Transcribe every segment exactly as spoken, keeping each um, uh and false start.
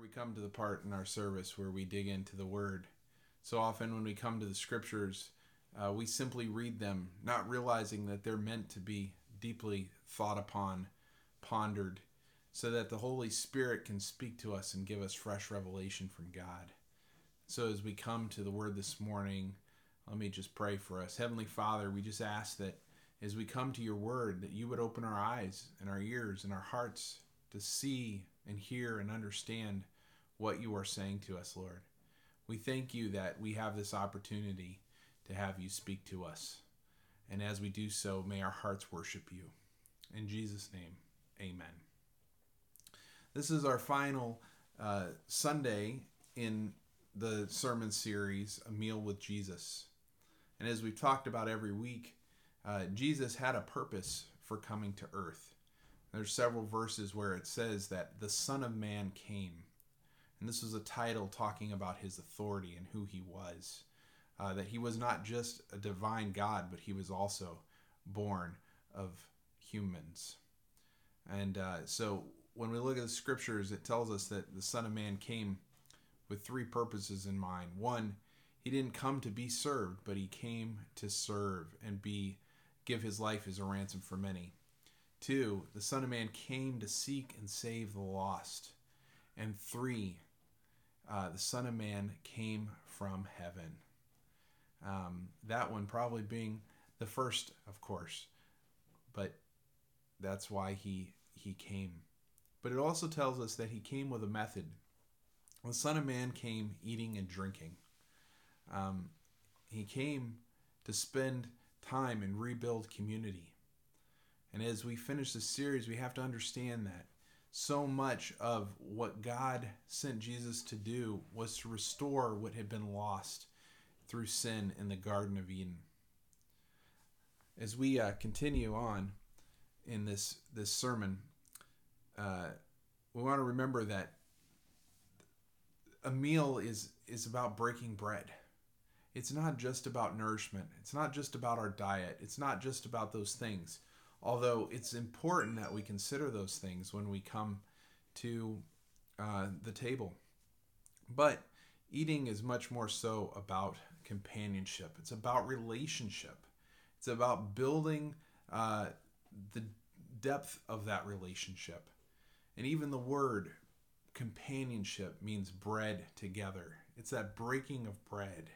we come to the part in our service where we dig into the Word. So often when we come to the Scriptures, uh, we simply read them, not realizing that they're meant to be deeply thought upon, pondered, so that the Holy Spirit can speak to us and give us fresh revelation from God. So as we come to the Word this morning, let me just pray for us. Heavenly Father, we just ask that as we come to your Word, that you would open our eyes and our ears and our hearts to see and hear and understand what you are saying to us, Lord. We thank you that we have this opportunity to have you speak to us. And as we do so, may our hearts worship you. In Jesus' name, amen. This is our final uh, Sunday in the sermon series, A Meal with Jesus. And as we've talked about every week, uh, Jesus had a purpose for coming to earth. There's several verses where it says that the Son of Man came. And this was a title talking about his authority and who he was. Uh, that he was not just a divine God, but he was also born of humans. And uh, so when we look at the Scriptures, it tells us that the Son of Man came with three purposes in mind. One, he didn't come to be served, but he came to serve and be give his life as a ransom for many. Two, the Son of Man came to seek and save the lost. And three, uh, the Son of Man came from heaven. Um, that one probably being the first, of course. But that's why he, he came. But it also tells us that he came with a method. The Son of Man came eating and drinking. Um, he came to spend time and rebuild community. And as we finish this series, we have to understand that so much of what God sent Jesus to do was to restore what had been lost through sin in the Garden of Eden. As we uh, continue on in this, this sermon, uh, we want to remember that a meal is, is about breaking bread. It's not just about nourishment. It's not just about our diet. It's not just about those things. Although it's important that we consider those things when we come to uh, the table. But eating is much more so about companionship. It's about relationship. It's about building uh, the depth of that relationship. And even the word companionship means bread together. It's that breaking of bread.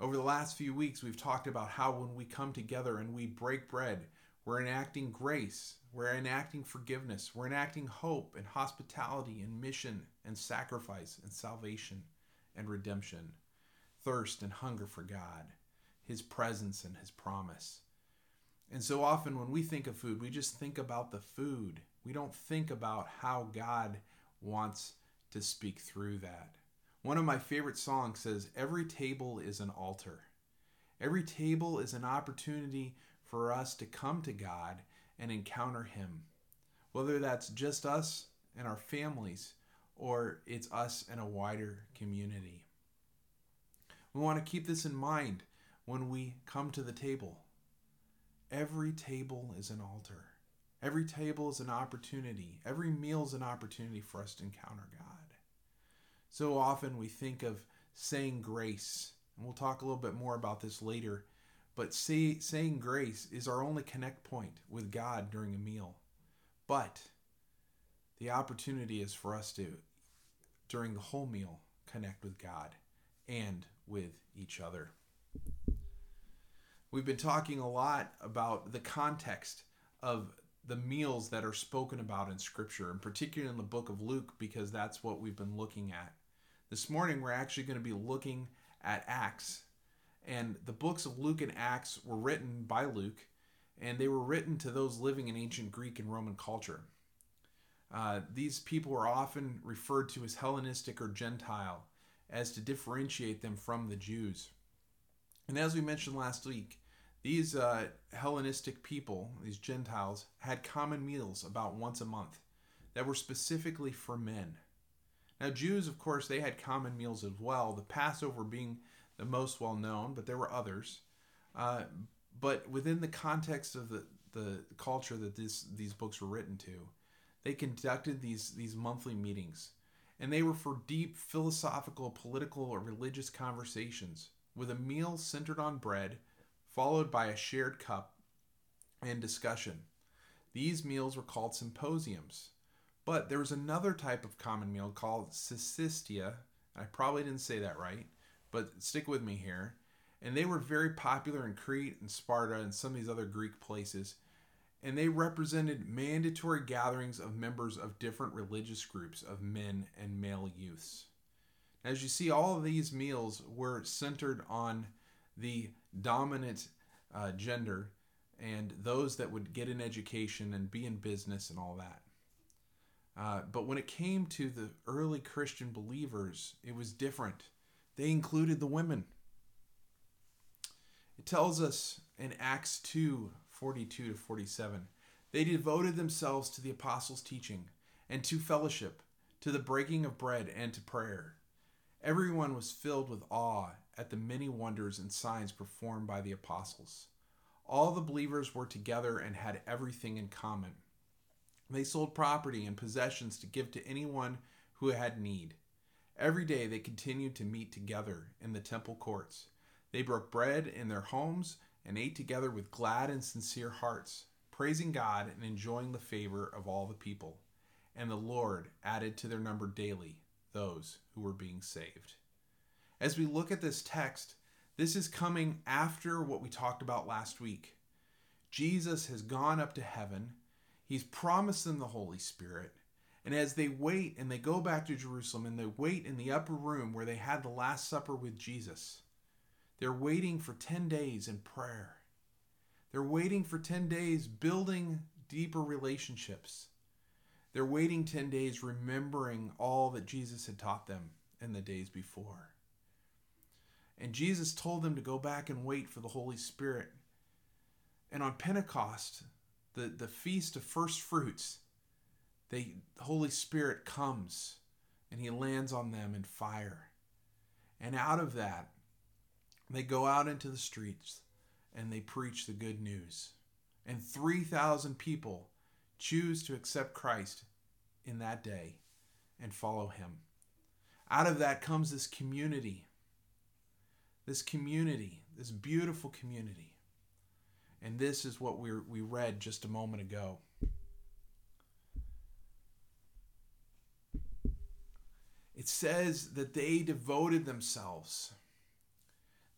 Over the last few weeks, we've talked about how when we come together and we break bread, we're enacting grace, we're enacting forgiveness, we're enacting hope and hospitality and mission and sacrifice and salvation and redemption, thirst and hunger for God, his presence and his promise. And so often when we think of food, we just think about the food. We don't think about how God wants to speak through that. One of my favorite songs says, every table is an altar. Every table is an opportunity for us to come to God and encounter him. Whether that's just us and our families, or it's us and a wider community. We want to keep this in mind when we come to the table. Every table is an altar. Every table is an opportunity. Every meal is an opportunity for us to encounter God. So often we think of saying grace, and we'll talk a little bit more about this later, but say, saying grace is our only connect point with God during a meal. But the opportunity is for us to, during the whole meal, connect with God and with each other. We've been talking a lot about the context of the meals that are spoken about in Scripture, and particularly in the book of Luke, because that's what we've been looking at. This morning, we're actually going to be looking at Acts. And the books of Luke and Acts were written by Luke, and they were written to those living in ancient Greek and Roman culture. Uh, these people were often referred to as Hellenistic or Gentile, as to differentiate them from the Jews. And as we mentioned last week, these uh, Hellenistic people, these Gentiles, had common meals about once a month that were specifically for men. Now, Jews, of course, they had common meals as well, the Passover being the most well-known, but there were others. Uh, but within the context of the, the culture that this, these books were written to, they conducted these, these monthly meetings. and they were for deep philosophical, political, or religious conversations, with a meal centered on bread, followed by a shared cup and discussion. These meals were called symposiums. But there was another type of common meal called sestistia. I probably didn't say that right, but stick with me here. And they were very popular in Crete and Sparta and some of these other Greek places. And they represented mandatory gatherings of members of different religious groups of men and male youths. As you see, all of these meals were centered on the dominant uh, gender and those that would get an education and be in business and all that. Uh, but when it came to the early Christian believers, it was different. They included the women. It tells us in Acts two, forty-two to forty-seven, they devoted themselves to the apostles' teaching and to fellowship, to the breaking of bread and to prayer. Everyone was filled with awe at the many wonders and signs performed by the apostles. All the believers were together and had everything in common. They sold property and possessions to give to anyone who had need. Every day they continued to meet together in the temple courts. They broke bread in their homes and ate together with glad and sincere hearts, praising God and enjoying the favor of all the people. And the Lord added to their number daily those who were being saved. As we look at this text, this is coming after what we talked about last week. Jesus has gone up to heaven. He's promised them the Holy Spirit. And as they wait and they go back to Jerusalem and they wait in the upper room where they had the Last Supper with Jesus, they're waiting for ten days in prayer. They're waiting for ten days building deeper relationships. They're waiting ten days remembering all that Jesus had taught them in the days before. And Jesus told them to go back and wait for the Holy Spirit. And on Pentecost, The, the Feast of First Fruits, they, the Holy Spirit comes and he lands on them in fire. And out of that, they go out into the streets and they preach the good news. And three thousand people choose to accept Christ in that day and follow him. Out of that comes this community, this community, this beautiful community. And this is what we we read just a moment ago. It says that they devoted themselves.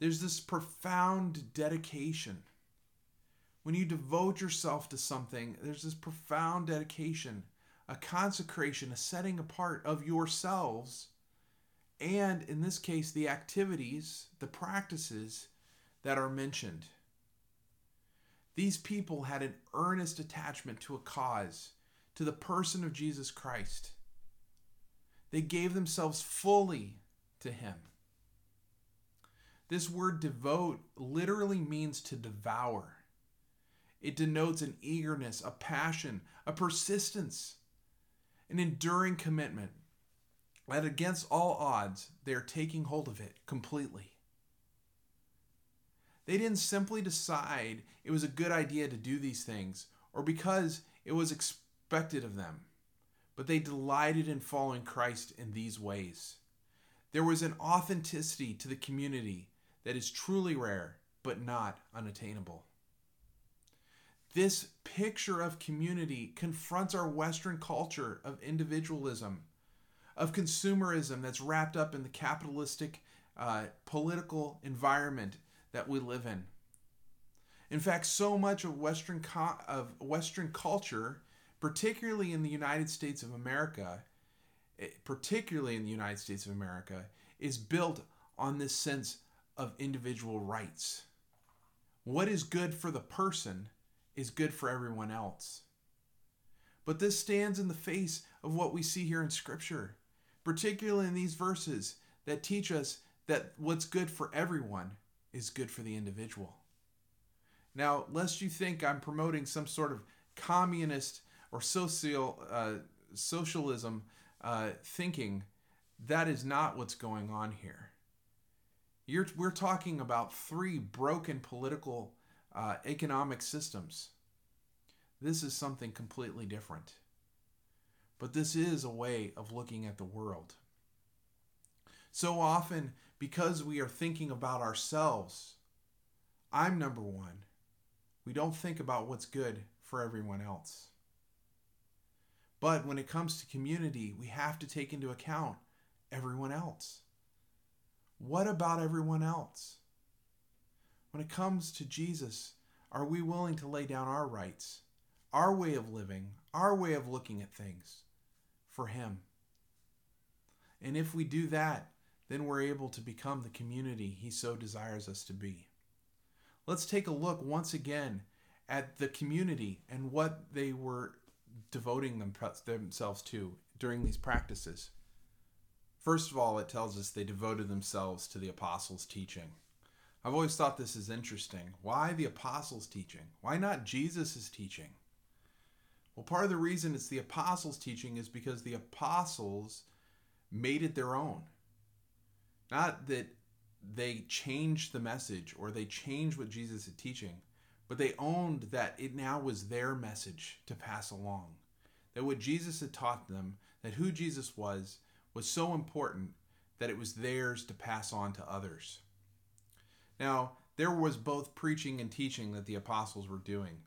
There's this profound dedication. When you devote yourself to something, there's this profound dedication, a consecration, a setting apart of yourselves, and in this case, the activities, the practices that are mentioned. These people had an earnest attachment to a cause, to the person of Jesus Christ. They gave themselves fully to him. This word devote literally means to devour. It denotes an eagerness, a passion, a persistence, an enduring commitment. That against all odds, they are taking hold of it completely. They didn't simply decide it was a good idea to do these things or because it was expected of them, but they delighted in following Christ in these ways. There was an authenticity to the community that is truly rare, but not unattainable. This picture of community confronts our Western culture of individualism, of consumerism that's wrapped up in the capitalistic uh, political environment that we live in. In fact, so much of Western co- of Western culture, particularly in the United States of America, particularly in the United States of America, is built on this sense of individual rights. What is good for the person is good for everyone else. But this stands in the face of what we see here in Scripture, particularly in these verses that teach us that what's good for everyone is good for the individual. Now, lest you think I'm promoting some sort of communist or social uh, socialism uh, thinking, that is not what's going on here. You're, we're talking about three broken political uh, economic systems. This is something completely different. But this is a way of looking at the world. So often, because we are thinking about ourselves, I'm number one, we don't think about what's good for everyone else. But when it comes to community, we have to take into account everyone else. What about everyone else? When it comes to Jesus, are we willing to lay down our rights, our way of living, our way of looking at things for him? And if we do that, then we're able to become the community he so desires us to be. Let's take a look once again at the community and what they were devoting them, themselves to during these practices. First of all, it tells us they devoted themselves to the apostles' teaching. I've always thought this is interesting. Why the apostles' teaching? Why not Jesus' teaching? Well, part of the reason it's the apostles' teaching is because the apostles made it their own. Not that they changed the message or they changed what Jesus is teaching, but they owned that it now was their message to pass along. That what Jesus had taught them, that who Jesus was, was so important that it was theirs to pass on to others. Now, there was both preaching and teaching that the apostles were doing.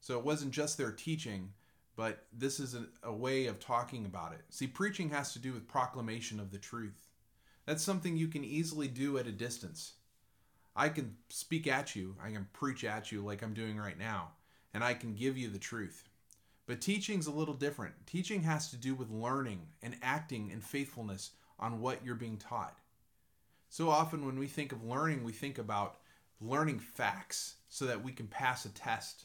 So it wasn't just their teaching, but this is a, a way of talking about it. See, preaching has to do with proclamation of the truth. That's something you can easily do at a distance. I can speak at you, I can preach at you like I'm doing right now, and I can give you the truth. But teaching's a little different. Teaching has to do with learning and acting in faithfulness on what you're being taught. So often when we think of learning, we think about learning facts so that we can pass a test.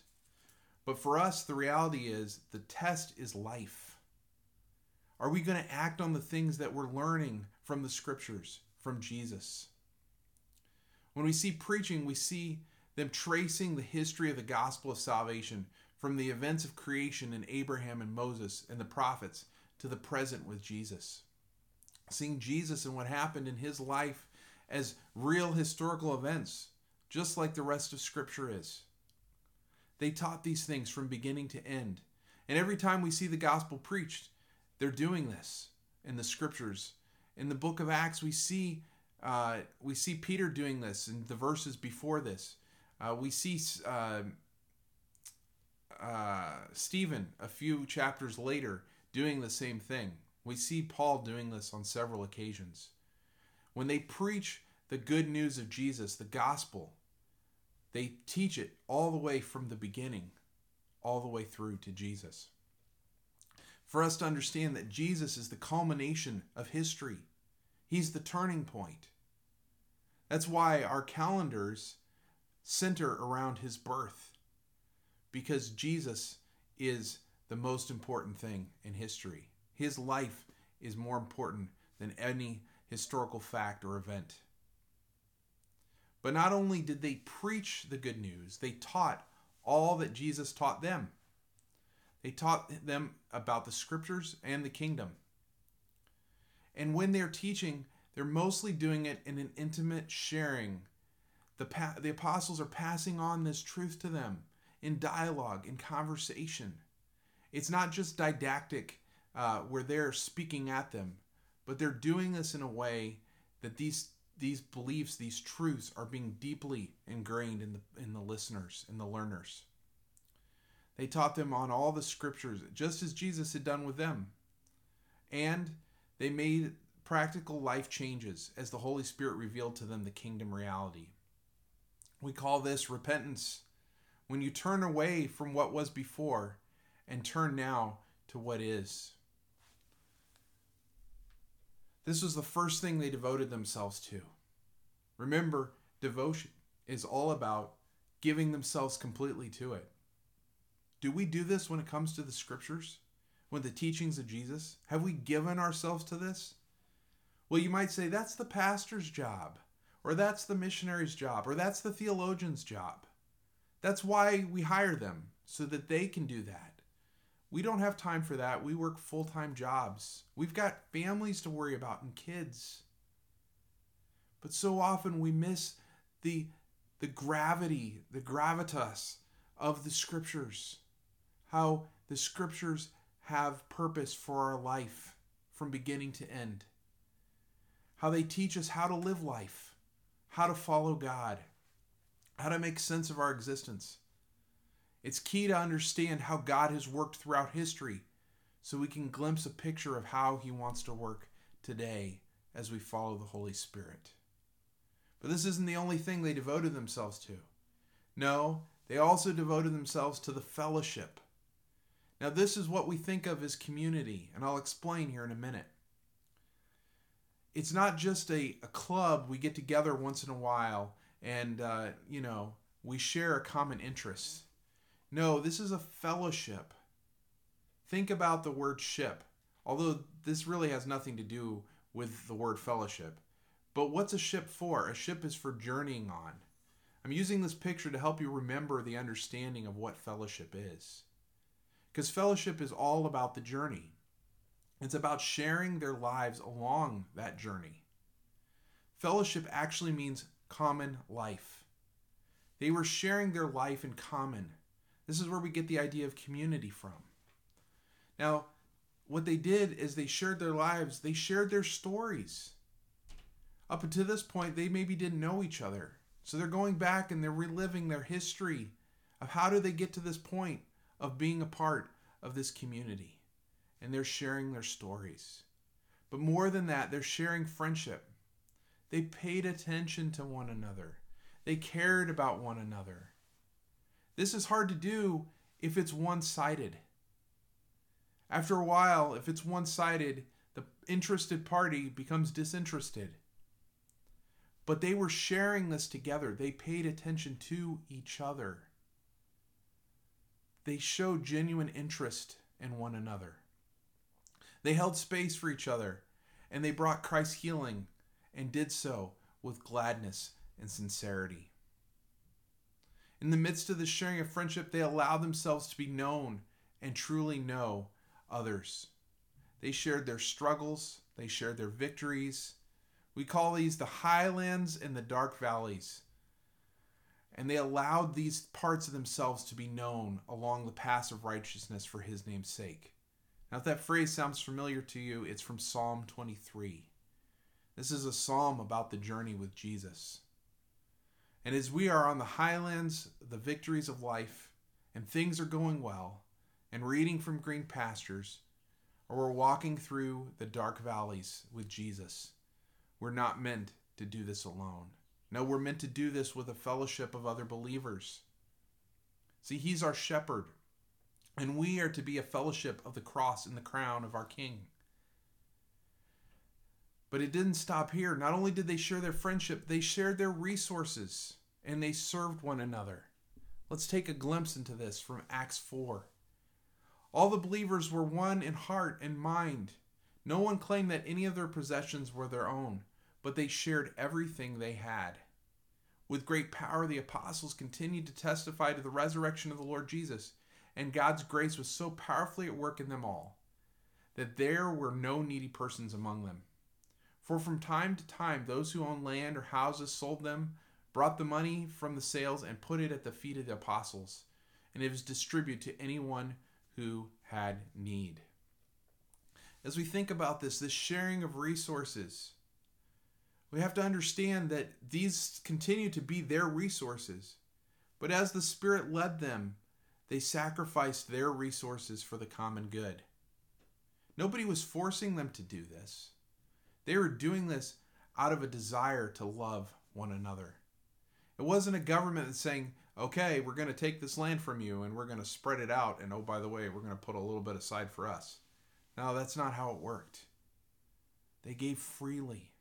But for us, the reality is the test is life. Are we going to act on the things that we're learning from the scriptures, from Jesus? When we see preaching, we see them tracing the history of the gospel of salvation from the events of creation in Abraham and Moses and the prophets to the present with Jesus. Seeing Jesus and what happened in his life as real historical events, just like the rest of scripture is. They taught these things from beginning to end. And every time we see the gospel preached, they're doing this in the scriptures. In the book of Acts, we see uh, we see Peter doing this in the verses before this. Uh, we see uh, uh, Stephen a few chapters later doing the same thing. We see Paul doing this on several occasions. When they preach the good news of Jesus, the gospel, they teach it all the way from the beginning, all the way through to Jesus. For us to understand that Jesus is the culmination of history. He's the turning point. That's why our calendars center around his birth, because Jesus is the most important thing in history. His life is more important than any historical fact or event. But not only did they preach the good news, they taught all that Jesus taught them. They taught them about the scriptures and the kingdom. And when they're teaching, they're mostly doing it in an intimate sharing. The, pa- the apostles are passing on this truth to them in dialogue, in conversation. It's not just didactic uh, where they're speaking at them, but they're doing this in a way that these these beliefs, these truths are being deeply ingrained in the, in the listeners, in the learners. They taught them on all the scriptures, just as Jesus had done with them. And they made practical life changes as the Holy Spirit revealed to them the kingdom reality. We call this repentance. When you turn away from what was before and turn now to what is. This was the first thing they devoted themselves to. Remember, devotion is all about giving themselves completely to it. Do we do this when it comes to the scriptures? When the teachings of Jesus? Have we given ourselves to this? Well, you might say, that's the pastor's job, or that's the missionary's job, or that's the theologian's job. That's why we hire them, so that they can do that. We don't have time for that. We work full-time jobs. We've got families to worry about and kids. But so often we miss the, the gravity, the gravitas of the scriptures. How the scriptures have purpose for our life from beginning to end. How they teach us how to live life, how to follow God, how to make sense of our existence. It's key to understand how God has worked throughout history so we can glimpse a picture of how he wants to work today as we follow the Holy Spirit. But this isn't the only thing they devoted themselves to. No, they also devoted themselves to the fellowship. Now, this is what we think of as community, and I'll explain here in a minute. It's not just a, a club we get together once in a while and, uh, you know, we share a common interest. No, this is a fellowship. Think about the word ship, although this really has nothing to do with the word fellowship. But what's a ship for? A ship is for journeying on. I'm using this picture to help you remember the understanding of what fellowship is. Because fellowship is all about the journey. It's about sharing their lives along that journey. Fellowship actually means common life. They were sharing their life in common. This is where we get the idea of community from. Now, what they did is they shared their lives. They shared their stories. Up until this point, they maybe didn't know each other. So they're going back and they're reliving their history of how did they get to this point of being a part of this community. And they're sharing their stories. But more than that, they're sharing friendship. They paid attention to one another. They cared about one another. This is hard to do if it's one-sided. After a while, if it's one-sided, the interested party becomes disinterested. But they were sharing this together. They paid attention to each other. They showed genuine interest in one another. They held space for each other, and they brought Christ's healing and did so with gladness and sincerity. In the midst of the sharing of friendship, they allowed themselves to be known and truly know others. They shared their struggles. They shared their victories. We call these the highlands and the dark valleys. And they allowed these parts of themselves to be known along the paths of righteousness for his name's sake. Now, if that phrase sounds familiar to you, it's from Psalm twenty-three. This is a psalm about the journey with Jesus. And as we are on the highlands, the victories of life, and things are going well, and we're eating from green pastures, or we're walking through the dark valleys with Jesus, we're not meant to do this alone. No, we're meant to do this with a fellowship of other believers. See, he's our shepherd, and we are to be a fellowship of the cross and the crown of our King. But it didn't stop here. Not only did they share their friendship, they shared their resources, and they served one another. Let's take a glimpse into this from Acts four. All the believers were one in heart and mind. No one claimed that any of their possessions were their own, but they shared everything they had. With great power, the apostles continued to testify to the resurrection of the Lord Jesus, and God's grace was so powerfully at work in them all that there were no needy persons among them. For from time to time, those who owned land or houses sold them, brought the money from the sales, and put it at the feet of the apostles, and it was distributed to anyone who had need. As we think about this, this sharing of resources, we have to understand that these continue to be their resources. But as the Spirit led them, they sacrificed their resources for the common good. Nobody was forcing them to do this. They were doing this out of a desire to love one another. It wasn't a government that's saying, okay, we're going to take this land from you and we're going to spread it out. And oh, by the way, we're going to put a little bit aside for us. No, that's not how it worked. They gave freely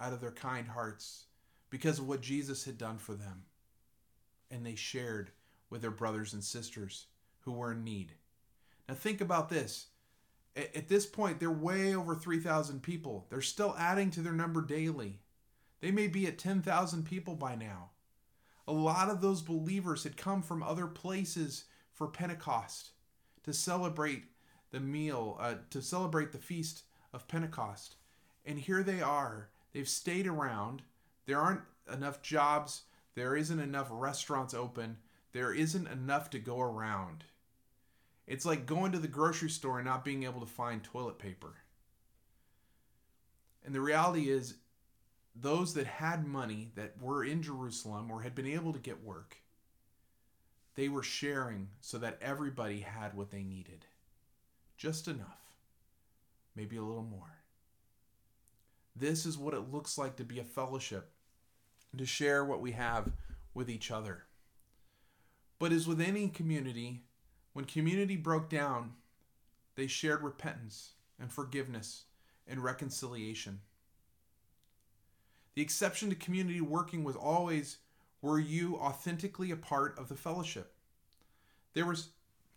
out of their kind hearts because of what Jesus had done for them. And they shared with their brothers and sisters who were in need. Now think about this. At this point, they're way over three thousand people. They're still adding to their number daily. They may be at ten thousand people by now. A lot of those believers had come from other places for Pentecost to celebrate the meal, uh, to celebrate the feast of Pentecost. And here they are. They've stayed around. There aren't enough jobs. There isn't enough restaurants open. There isn't enough to go around. It's like going to the grocery store and not being able to find toilet paper. And the reality is, those that had money that were in Jerusalem or had been able to get work, they were sharing so that everybody had what they needed. Just enough. Maybe a little more. This is what it looks like to be a fellowship, to share what we have with each other. But as with any community, when community broke down, they shared repentance and forgiveness and reconciliation. The exception to community working was always, were you authentically a part of the fellowship? There was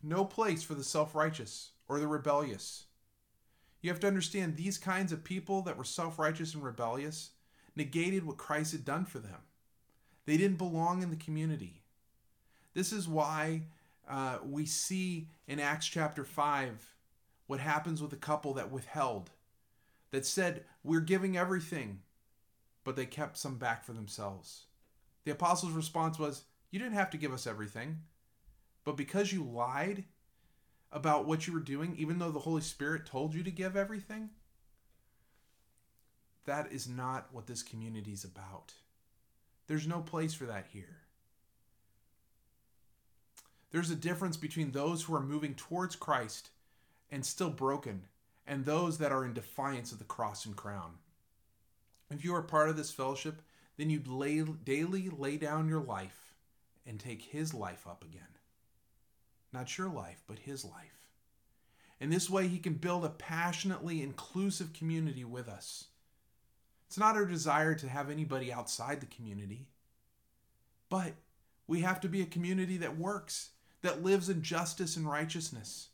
no place for the self-righteous or the rebellious. You have to understand, these kinds of people that were self-righteous and rebellious negated what Christ had done for them. They didn't belong in the community. This is why uh, we see in Acts chapter five what happens with a couple that withheld, that said, we're giving everything, but they kept some back for themselves. The apostles' response was, you didn't have to give us everything, but because you lied about what you were doing, even though the Holy Spirit told you to give everything, that is not what this community is about. There's no place for that here. There's a difference between those who are moving towards Christ and still broken, and those that are in defiance of the cross and crown. If you are part of this fellowship, then you lay, daily lay down your life and take his life up again. Not your life, but his life. In this way, he can build a passionately inclusive community with us. It's not our desire to have anybody outside the community, but we have to be a community that works, that lives in justice and righteousness,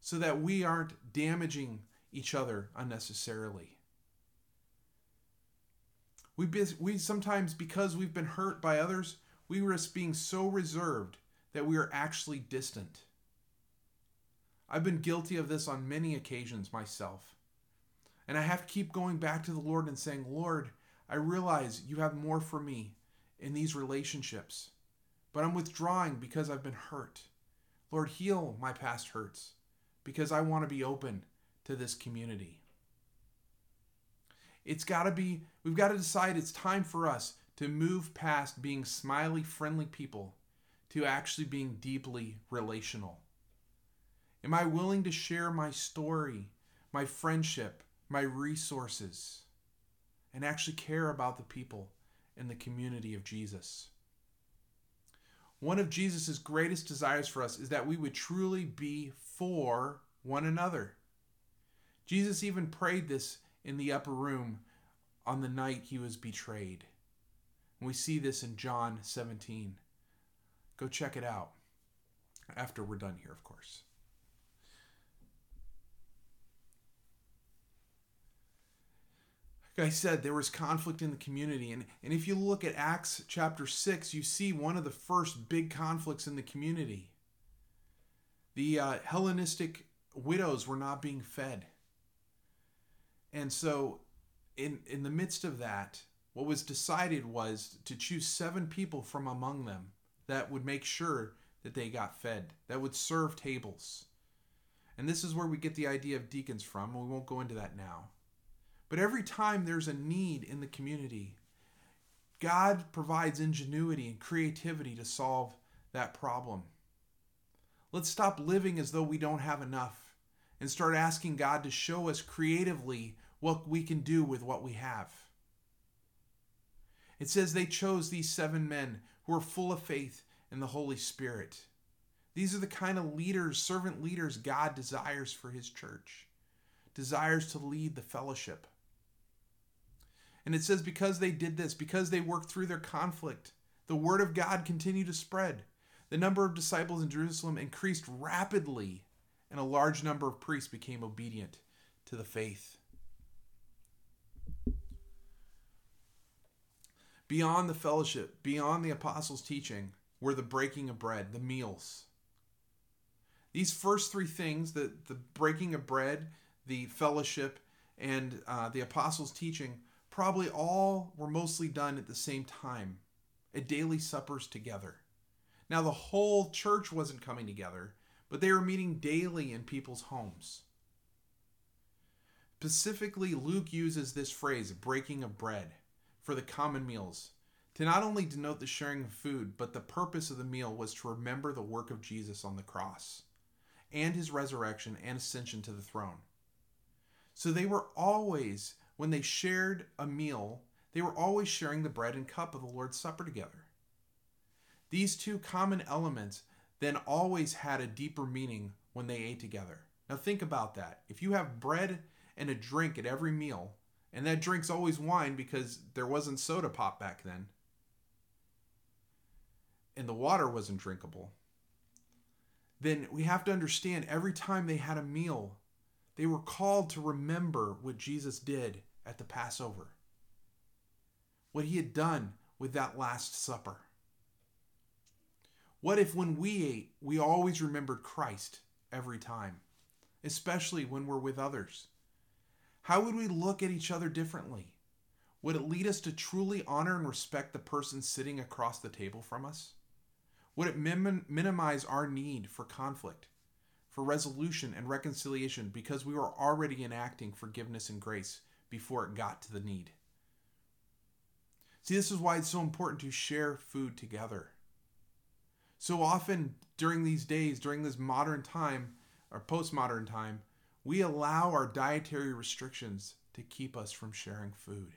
so that we aren't damaging each other unnecessarily. We, we sometimes, because we've been hurt by others, we risk being so reserved that we are actually distant. I've been guilty of this on many occasions myself. And I have to keep going back to the Lord and saying, Lord, I realize you have more for me in these relationships, but I'm withdrawing because I've been hurt. Lord, heal my past hurts because I want to be open to this community. It's got to be, we've got to decide it's time for us to move past being smiley, friendly people to actually being deeply relational. Am I willing to share my story, my friendship, my resources, and actually care about the people in the community of Jesus? One of Jesus' greatest desires for us is that we would truly be for one another. Jesus even prayed this in the upper room on the night he was betrayed. And we see this in John seventeen. Go check it out after we're done here, of course. Like I said, there was conflict in the community. And, and if you look at Acts chapter six, you see one of the first big conflicts in the community. The uh, Hellenistic widows were not being fed. And so in, in the midst of that, what was decided was to choose seven people from among them that would make sure that they got fed, that would serve tables. And this is where we get the idea of deacons from. We won't go into that now. But every time there's a need in the community, God provides ingenuity and creativity to solve that problem. Let's stop living as though we don't have enough and start asking God to show us creatively what we can do with what we have. It says they chose these seven men who were full of faith in the Holy Spirit. These are the kind of leaders, servant leaders, God desires for his church, desires to lead the fellowship. And it says because they did this, because they worked through their conflict, the word of God continued to spread. The number of disciples in Jerusalem increased rapidly, and a large number of priests became obedient to the faith. Beyond the fellowship, beyond the apostles' teaching, were the breaking of bread, the meals. These first three things, the, the breaking of bread, the fellowship, and uh, the apostles' teaching, probably all were mostly done at the same time, at daily suppers together. Now, the whole church wasn't coming together, but they were meeting daily in people's homes. Specifically, Luke uses this phrase, breaking of bread, for the common meals, to not only denote the sharing of food, but the purpose of the meal was to remember the work of Jesus on the cross, and his resurrection and ascension to the throne. So they were always, when they shared a meal, they were always sharing the bread and cup of the Lord's Supper together. These two common elements then always had a deeper meaning when they ate together. Now think about that. If you have bread and a drink at every meal, and that drink's always wine because there wasn't soda pop back then, and the water wasn't drinkable, then we have to understand every time they had a meal, they were called to remember what Jesus did at the Passover, what he had done with that Last Supper. What if when we ate, we always remembered Christ every time, especially when we're with others? How would we look at each other differently? Would it lead us to truly honor and respect the person sitting across the table from us? Would it minim- minimize our need for conflict, for resolution and reconciliation, because we were already enacting forgiveness and grace before it got to the need? See, this is why it's so important to share food together. So often during these days, during this modern time or postmodern time, we allow our dietary restrictions to keep us from sharing food.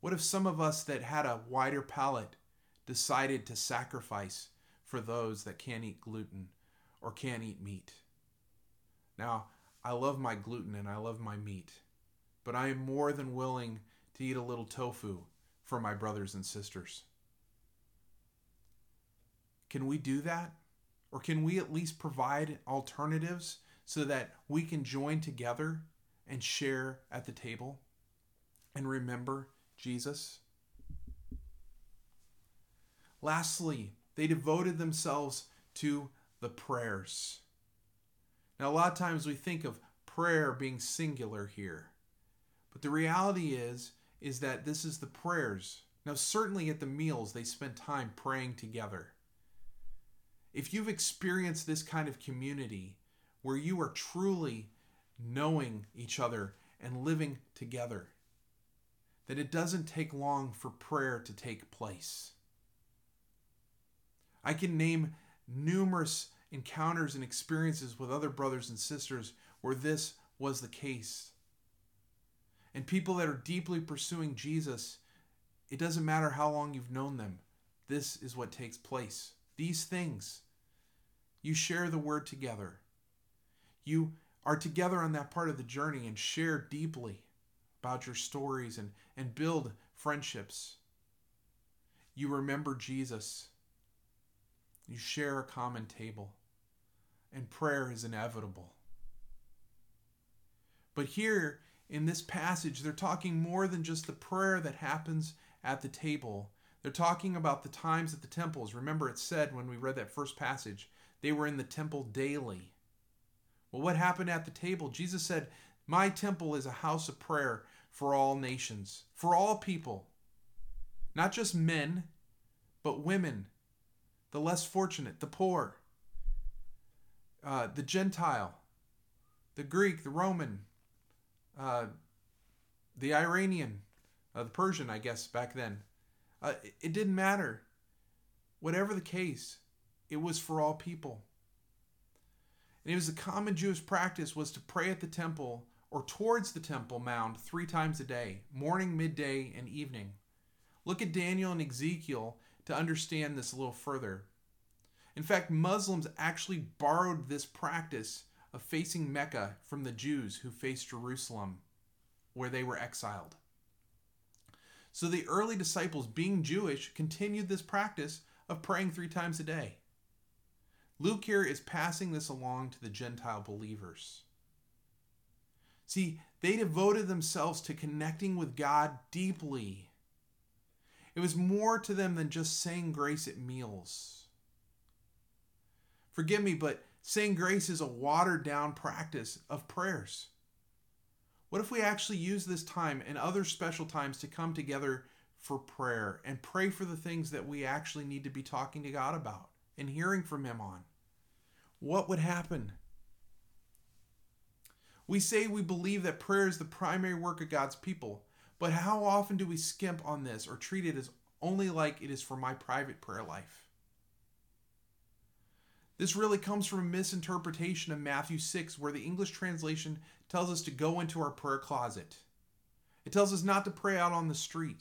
What if some of us that had a wider palate decided to sacrifice for those that can't eat gluten or can't eat meat? Now, I love my gluten and I love my meat, but I am more than willing to eat a little tofu for my brothers and sisters. Can we do that? Or can we at least provide alternatives so that we can join together and share at the table and remember Jesus? Lastly, they devoted themselves to the prayers. Now, a lot of times we think of prayer being singular here, but the reality is, is that this is the prayers. Now, certainly at the meals, they spent time praying together. If you've experienced this kind of community where you are truly knowing each other and living together, then it doesn't take long for prayer to take place. I can name numerous encounters and experiences with other brothers and sisters where this was the case. And people that are deeply pursuing Jesus, it doesn't matter how long you've known them, this is what takes place. These things. You share the word together. You are together on that part of the journey and share deeply about your stories and, and build friendships. You remember Jesus. You share a common table. And prayer is inevitable. But here in this passage, they're talking more than just the prayer that happens at the table. They're talking about the times at the temples. Remember, it said when we read that first passage, they were in the temple daily. Well, what happened at the table? Jesus said, my temple is a house of prayer for all nations, for all people. Not just men, but women, the less fortunate, the poor, uh, the Gentile, the Greek, the Roman, uh, the Iranian, uh, the Persian, I guess, back then. Uh, it didn't matter. Whatever the case, it was for all people. And it was the common Jewish practice was to pray at the temple or towards the temple mound three times a day, morning, midday, and evening. Look at Daniel and Ezekiel to understand this a little further. In fact, Muslims actually borrowed this practice of facing Mecca from the Jews who faced Jerusalem, where they were exiled. So the early disciples, being Jewish, continued this practice of praying three times a day. Luke here is passing this along to the Gentile believers. See, they devoted themselves to connecting with God deeply. It was more to them than just saying grace at meals. Forgive me, but saying grace is a watered-down practice of prayers. What if we actually use this time and other special times to come together for prayer and pray for the things that we actually need to be talking to God about and hearing from him on? what would happen? We say we believe that prayer is the primary work of God's people, but how often do we skimp on this or treat it as only like it is for my private prayer life? This really comes from a misinterpretation of Matthew six, where the English translation tells us to go into our prayer closet. It tells us not to pray out on the street.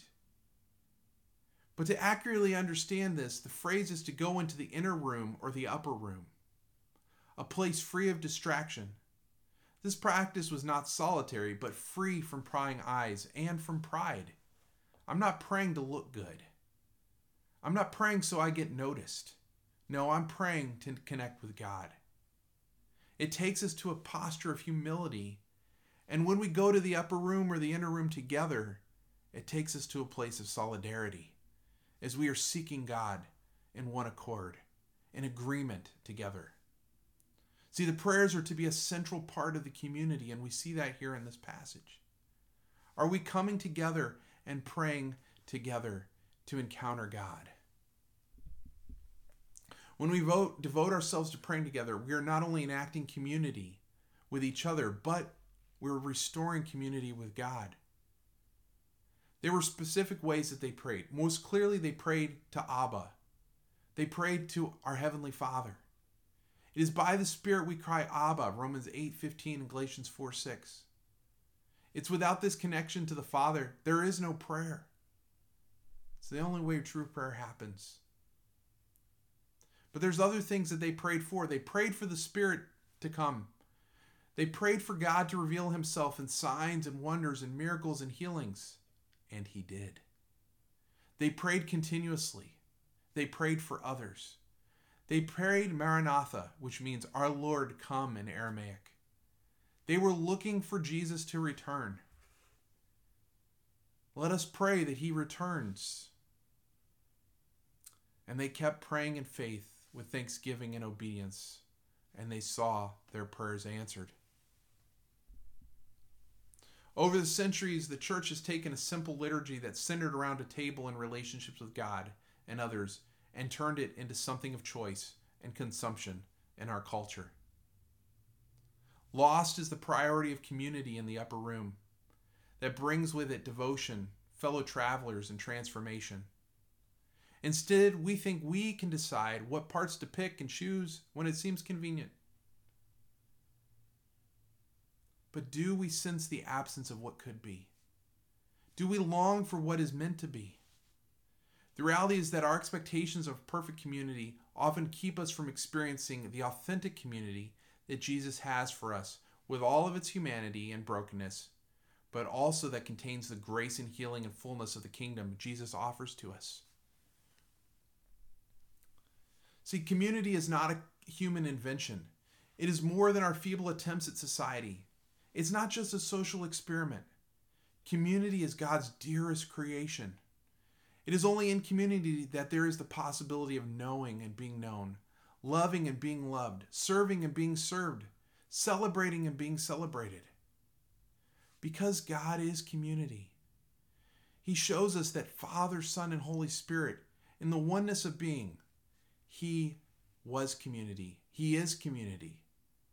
But to accurately understand this, the phrase is to go into the inner room or the upper room, a place free of distraction. This practice was not solitary, but free from prying eyes and from pride. I'm not praying to look good. I'm not praying so I get noticed. No, I'm praying to connect with God. It takes us to a posture of humility. And when we go to the upper room or the inner room together, it takes us to a place of solidarity, as we are seeking God in one accord, in agreement together. See, the prayers are to be a central part of the community, and we see that here in this passage. Are we coming together and praying together to encounter God? When we vote, devote ourselves to praying together, we are not only enacting community with each other, but we're restoring community with God. There were specific ways that they prayed. Most clearly, they prayed to Abba. They prayed to our Heavenly Father. It is by the Spirit we cry Abba, Romans eight fifteen and Galatians four six. It's without this connection to the Father, there is no prayer. It's the only way true prayer happens. But there's other things that they prayed for. They prayed for the Spirit to come. They prayed for God to reveal himself in signs and wonders and miracles and healings. And he did. They prayed continuously. They prayed for others. They prayed Maranatha, which means our Lord come in Aramaic. They were looking for Jesus to return. Let us pray that he returns. And they kept praying in faith with thanksgiving and obedience, and they saw their prayers answered. Over the centuries, the church has taken a simple liturgy that's centered around a table and relationships with God and others and turned it into something of choice and consumption in our culture. Lost is the priority of community in the upper room that brings with it devotion, fellow travelers, and transformation. Instead, we think we can decide what parts to pick and choose when it seems convenient. But do we sense the absence of what could be? Do we long for what is meant to be? The reality is that our expectations of perfect community often keep us from experiencing the authentic community that Jesus has for us with all of its humanity and brokenness, but also that contains the grace and healing and fullness of the kingdom Jesus offers to us. See, community is not a human invention. It is more than our feeble attempts at society. It's not just a social experiment. Community is God's dearest creation. It is only in community that there is the possibility of knowing and being known, loving and being loved, serving and being served, celebrating and being celebrated. Because God is community. He shows us that Father, Son, and Holy Spirit, in the oneness of being, He was community. He is community.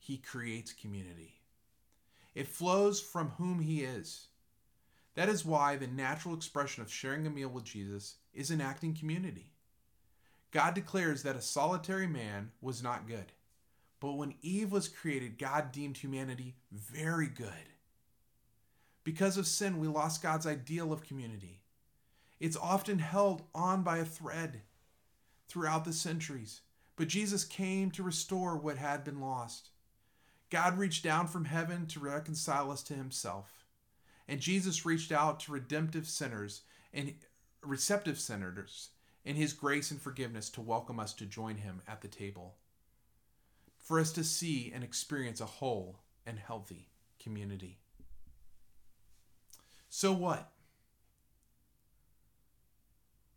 He creates community. It flows from whom he is. That is why the natural expression of sharing a meal with Jesus is enacting community. God declares that a solitary man was not good. But when Eve was created, God deemed humanity very good. Because of sin, we lost God's ideal of community. It's often held on by a thread throughout the centuries. But Jesus came to restore what had been lost. God reached down from heaven to reconcile us to himself. And Jesus reached out to redemptive sinners and receptive sinners in his grace and forgiveness to welcome us to join him at the table, for us to see and experience a whole and healthy community. So what?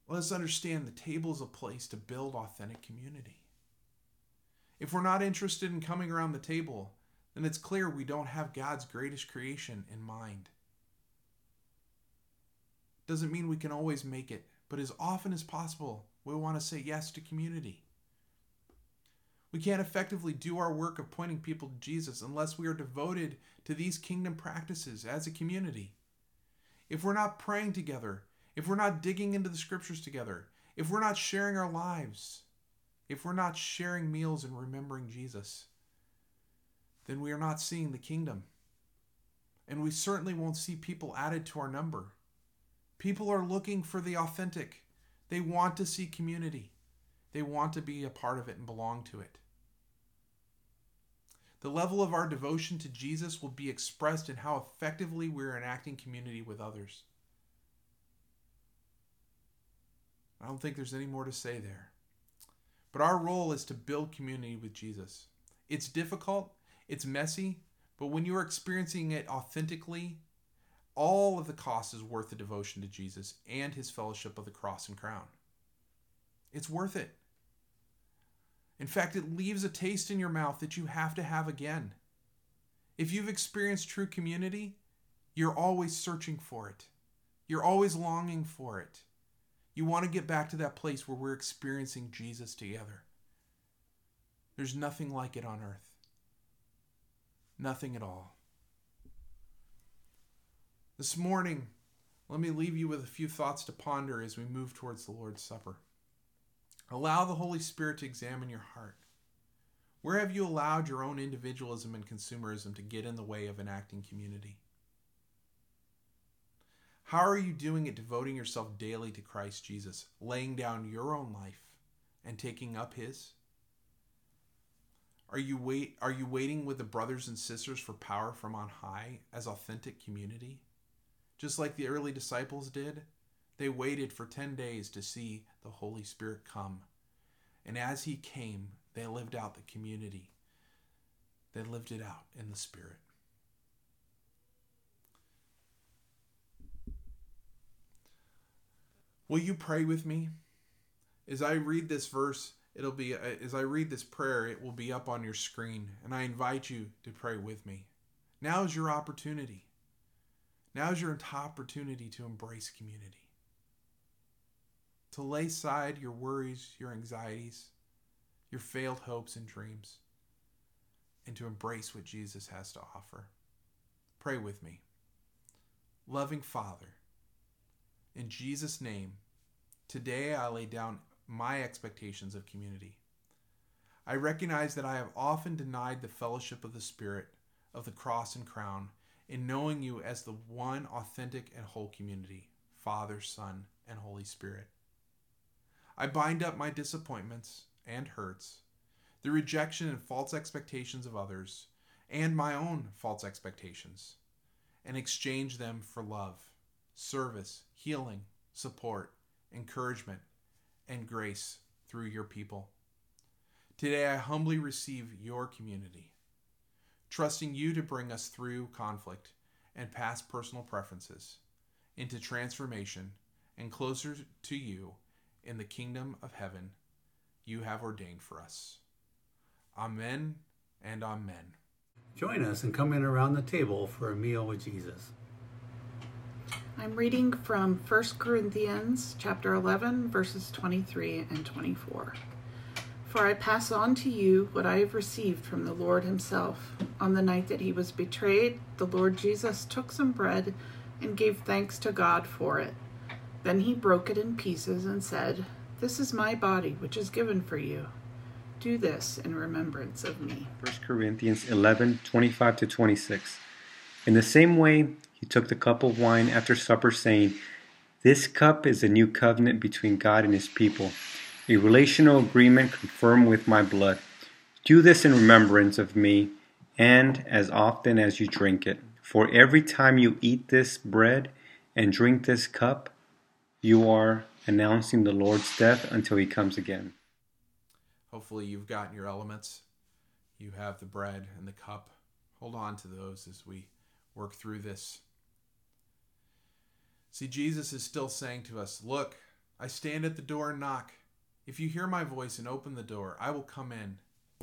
Let us understand the table is a place to build authentic community. If we're not interested in coming around the table, then it's clear we don't have God's greatest creation in mind. Doesn't mean we can always make it, but as often as possible, we want to say yes to community. We can't effectively do our work of pointing people to Jesus unless we are devoted to these kingdom practices as a community. If we're not praying together, if we're not digging into the scriptures together, if we're not sharing our lives, if we're not sharing meals and remembering Jesus, then we are not seeing the kingdom. And we certainly won't see people added to our number. People are looking for the authentic. They want to see community. They want to be a part of it and belong to it. The level of our devotion to Jesus will be expressed in how effectively we are enacting community with others. I don't think there's any more to say there. But our role is to build community with Jesus. It's difficult, it's messy, but when you are experiencing it authentically, all of the cost is worth the devotion to Jesus and his fellowship of the cross and crown. It's worth it. In fact, it leaves a taste in your mouth that you have to have again. If you've experienced true community, you're always searching for it. You're always longing for it. You want to get back to that place where we're experiencing Jesus together. There's nothing like it on earth. Nothing at all. This morning, let me leave you with a few thoughts to ponder as we move towards the Lord's Supper. Allow the Holy Spirit to examine your heart. Where have you allowed your own individualism and consumerism to get in the way of enacting community? How are you doing at devoting yourself daily to Christ Jesus, laying down your own life and taking up his? Are you wait are you waiting with the brothers and sisters for power from on high as authentic community? Just like the early disciples did, they waited for ten days to see the Holy Spirit come. And as he came, they lived out the community. They lived it out in the Spirit. Will you pray with me? As I read this verse, It'll be, as I read this prayer, it will be up on your screen, and I invite you to pray with me. Now is your opportunity. Now is your opportunity to embrace community, to lay aside your worries, your anxieties, your failed hopes and dreams, and to embrace what Jesus has to offer. Pray with me. Loving Father, in Jesus' name, today I lay down my expectations of community. I recognize that I have often denied the fellowship of the Spirit, of the cross and crown, in knowing you as the one authentic and whole community, Father, Son, and Holy Spirit. I bind up my disappointments and hurts, the rejection and false expectations of others, and my own false expectations, and exchange them for love, service, healing, support, encouragement, and grace through your people. Today I humbly receive your community, trusting you to bring us through conflict and past personal preferences into transformation and closer to you in the kingdom of heaven you have ordained for us. Amen and amen. Join us and come in around the table for a meal with Jesus. I'm reading from First Corinthians chapter eleven, verses twenty-three and twenty-four. For I pass on to you what I have received from the Lord himself. On the night that he was betrayed, the Lord Jesus took some bread and gave thanks to God for it. Then he broke it in pieces and said, "This is my body, which is given for you. Do this in remembrance of me." First Corinthians eleven, twenty-five to twenty-six. In the same way, he took the cup of wine after supper, saying, "This cup is the new covenant between God and his people, a relational agreement confirmed with my blood. Do this in remembrance of me, and as often as you drink it. For every time you eat this bread and drink this cup, you are announcing the Lord's death until he comes again." Hopefully you've gotten your elements. You have the bread and the cup. Hold on to those as we work through this. See, Jesus is still saying to us, "Look, I stand at the door and knock. If you hear my voice and open the door, I will come in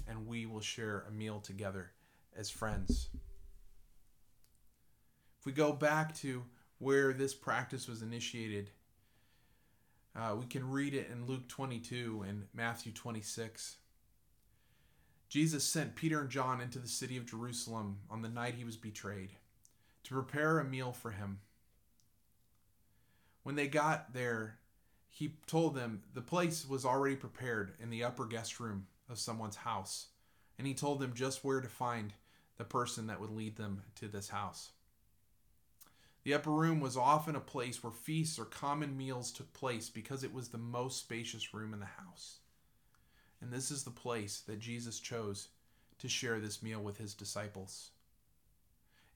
and we will share a meal together as friends." If we go back to where this practice was initiated, uh, we can read it in Luke twenty-two and Matthew twenty-six. Jesus sent Peter and John into the city of Jerusalem on the night he was betrayed to prepare a meal for him. When they got there, he told them the place was already prepared in the upper guest room of someone's house, and he told them just where to find the person that would lead them to this house. The upper room was often a place where feasts or common meals took place because it was the most spacious room in the house. And this is the place that Jesus chose to share this meal with his disciples.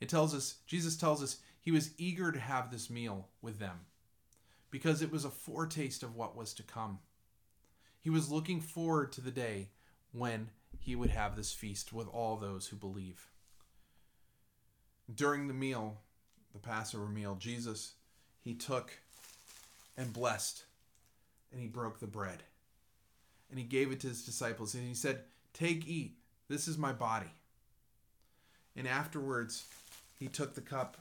It tells us, Jesus tells us he was eager to have this meal with them because it was a foretaste of what was to come. He was looking forward to the day when he would have this feast with all those who believe. During the meal, the Passover meal, Jesus, he took and blessed, and he broke the bread. And he gave it to his disciples. And he said, "Take, eat. This is my body." And afterwards, he took the cup.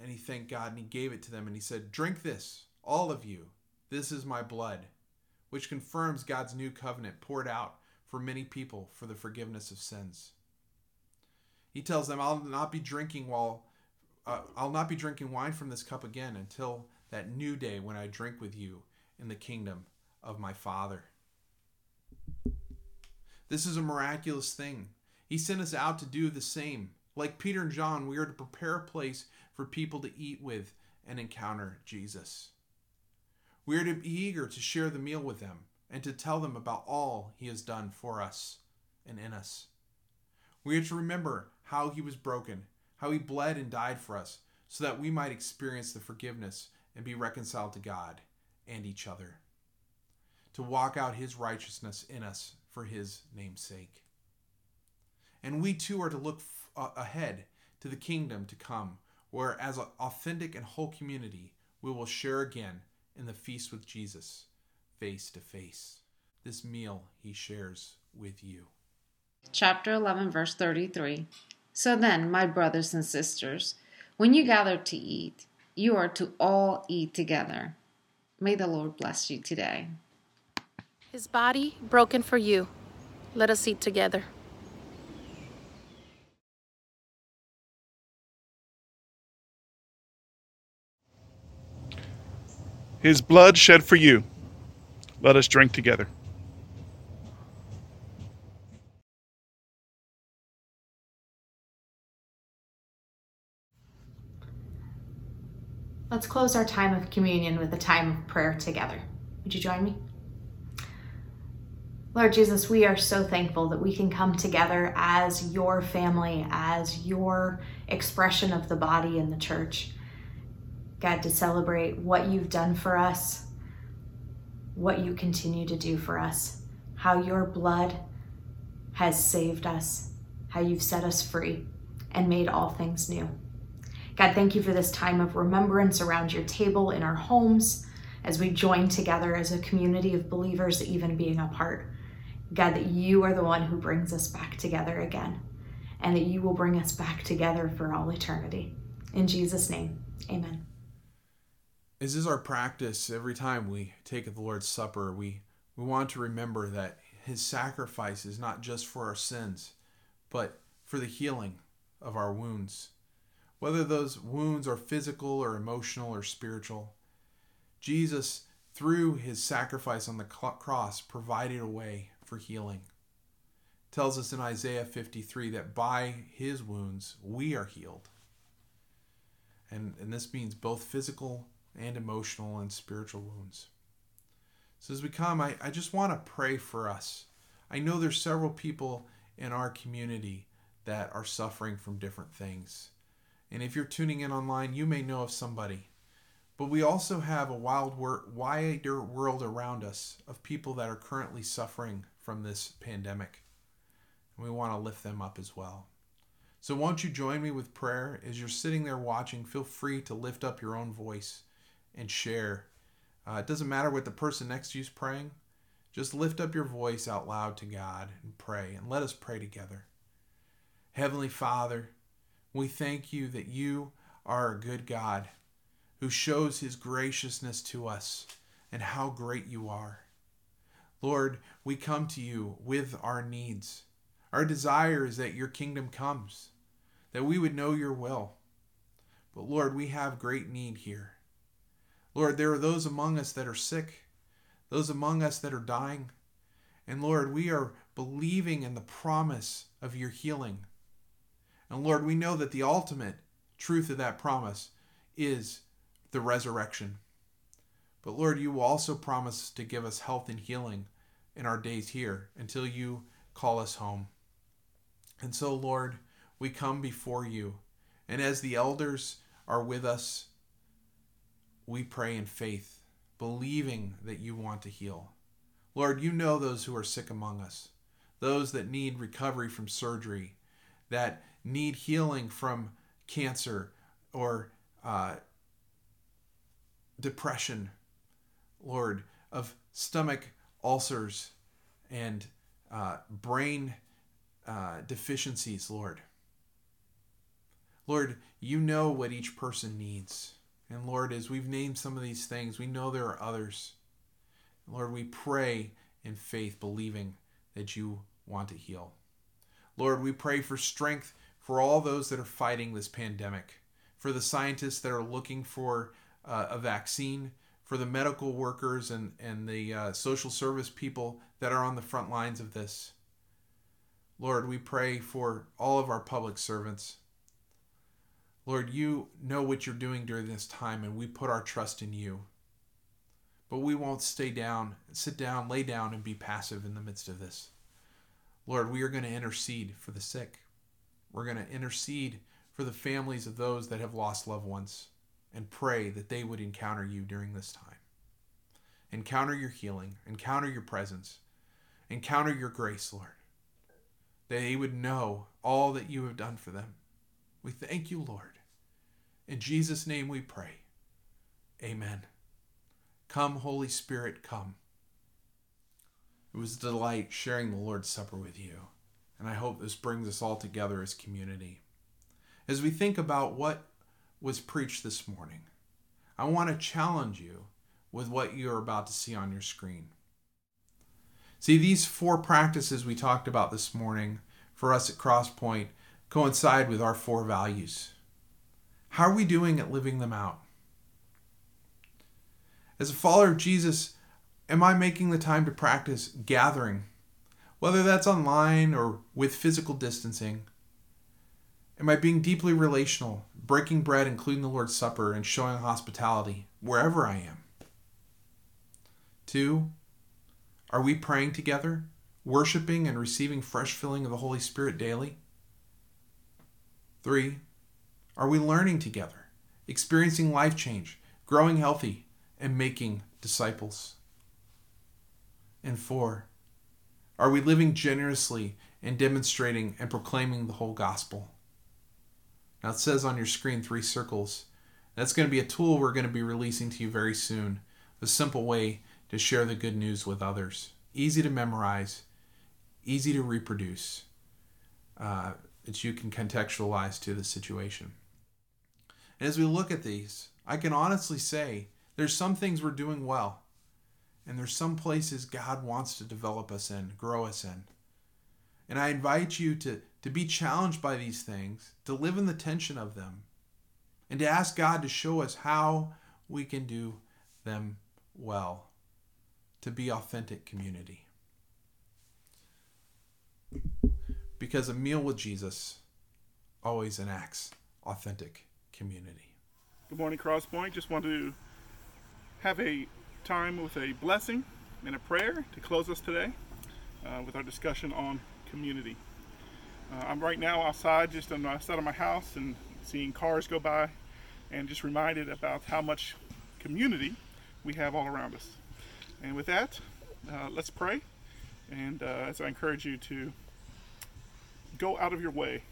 And he thanked God. And he gave it to them. And he said, "Drink this, all of you. This is my blood," which confirms God's new covenant poured out for many people for the forgiveness of sins. He tells them, "I'll not be drinking while uh, I'll not be drinking wine from this cup again until that new day when I drink with you in the kingdom of my Father." This is a miraculous thing. He sent us out to do the same. Like Peter and John, we are to prepare a place for people to eat with and encounter Jesus. We are to be eager to share the meal with them and to tell them about all he has done for us and in us. We are to remember how he was broken, how he bled and died for us, so that we might experience the forgiveness and be reconciled to God and each other, to walk out his righteousness in us for his name's sake. And we too are to look f- ahead to the kingdom to come, where as an authentic and whole community, we will share again in the feast with Jesus, face to face, this meal he shares with you. Chapter eleven, verse thirty-three. "So then, my brothers and sisters, when you gather to eat, you are to all eat together." May the Lord bless you today. His body broken for you. Let us eat together. His blood shed for you. Let us drink together. Let's close our time of communion with a time of prayer together. Would you join me? Lord Jesus, we are so thankful that we can come together as your family, as your expression of the body in the church. God, to celebrate what you've done for us, what you continue to do for us, how your blood has saved us, how you've set us free and made all things new. God, thank you for this time of remembrance around your table in our homes, as we join together as a community of believers, even being apart. God, that you are the one who brings us back together again, and that you will bring us back together for all eternity. In Jesus' name, amen. This is our practice. Every time we take the Lord's Supper, we, we want to remember that his sacrifice is not just for our sins, but for the healing of our wounds, whether those wounds are physical or emotional or spiritual. Jesus, through his sacrifice on the cross, provided a way for healing. It tells us in Isaiah fifty-three that by his wounds we are healed. And, and this means both physical and emotional and spiritual wounds. So as we come, I, I just want to pray for us. I know there's several people in our community that are suffering from different things. And if you're tuning in online, you may know of somebody. But we also have a wild, wider world around us of people that are currently suffering from this pandemic. And we want to lift them up as well. So won't you join me with prayer? As you're sitting there watching, feel free to lift up your own voice and share. Uh, it doesn't matter what the person next to you is praying. Just lift up your voice out loud to God and pray. And let us pray together. Heavenly Father, we thank you that you are a good God who shows his graciousness to us, and how great you are. Lord, we come to you with our needs. Our desire is that your kingdom comes, that we would know your will. But Lord, we have great need here. Lord, there are those among us that are sick, those among us that are dying. And Lord, we are believing in the promise of your healing. And Lord, we know that the ultimate truth of that promise is the resurrection. But Lord, you also promise to give us health and healing in our days here until you call us home. And so, Lord, we come before you. And as the elders are with us, we pray in faith, believing that you want to heal. Lord, you know those who are sick among us, those that need recovery from surgery, that need healing from cancer or uh, depression, Lord, of stomach ulcers and uh, brain uh, deficiencies, Lord. Lord, you know what each person needs. And Lord, as we've named some of these things, we know there are others. Lord, we pray in faith, believing that you want to heal. Lord, we pray for strength for all those that are fighting this pandemic, for the scientists that are looking for uh, a vaccine, for the medical workers and, and the uh, social service people that are on the front lines of this. Lord, we pray for all of our public servants. Lord, you know what you're doing during this time, and we put our trust in you. But we won't stay down, sit down, lay down, and be passive in the midst of this. Lord, we are going to intercede for the sick. We're going to intercede for the families of those that have lost loved ones and pray that they would encounter you during this time. Encounter your healing. Encounter your presence. Encounter your grace, Lord. That they would know all that you have done for them. We thank you, Lord. In Jesus' name we pray. Amen. Come, Holy Spirit, come. It was a delight sharing the Lord's Supper with you, and I hope this brings us all together as community. As we think about what was preached this morning, I want to challenge you with what you're about to see on your screen. See, these four practices we talked about this morning for us at Crosspointe coincide with our four values. How are we doing at living them out? As a follower of Jesus, am I making the time to practice gathering, whether that's online or with physical distancing? Am I being deeply relational, breaking bread, including the Lord's Supper, and showing hospitality wherever I am? Two, are we praying together, worshiping and receiving fresh filling of the Holy Spirit daily? Three, are we learning together, experiencing life change, growing healthy, and making disciples? And four, are we living generously and demonstrating and proclaiming the whole gospel? Now it says on your screen three circles. That's going to be a tool we're going to be releasing to you very soon. A simple way to share the good news with others. Easy to memorize, easy to reproduce. Uh, that you can contextualize to the situation. And as we look at these, I can honestly say there's some things we're doing well, and there's some places God wants to develop us in, grow us in. And I invite you to, to be challenged by these things, to live in the tension of them, and to ask God to show us how we can do them well, to be authentic community. Because a meal with Jesus always enacts authentic community. Good morning, Crosspointe. Just want to have a time with a blessing and a prayer to close us today uh, with our discussion on community. Uh, I'm right now outside, just on the outside of my house, and seeing cars go by, and just reminded about how much community we have all around us. And with that, uh, let's pray. And uh, as I encourage you to go out of your way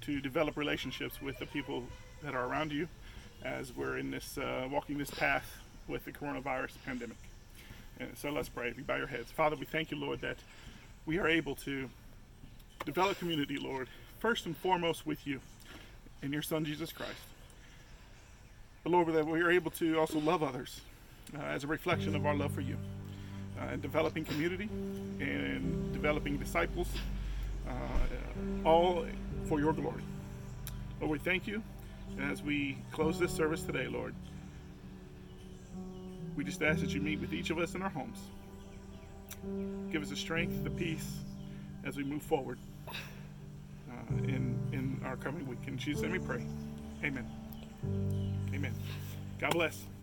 to develop relationships with the people that are around you as we're in this uh, walking this path with the coronavirus pandemic. And so let's pray. If you bow your heads. Father, we thank you, Lord, that we are able to develop community, Lord, first and foremost with you and your Son, Jesus Christ. But Lord, that we are able to also love others uh, as a reflection of our love for you. uh, developing community and developing disciples, uh, all for your glory. Lord, we thank you. And as we close this service today, Lord, we just ask that you meet with each of us in our homes. Give us the strength, the peace as we move forward uh, in, in our coming week. In Jesus' name we pray. Amen. Amen. God bless.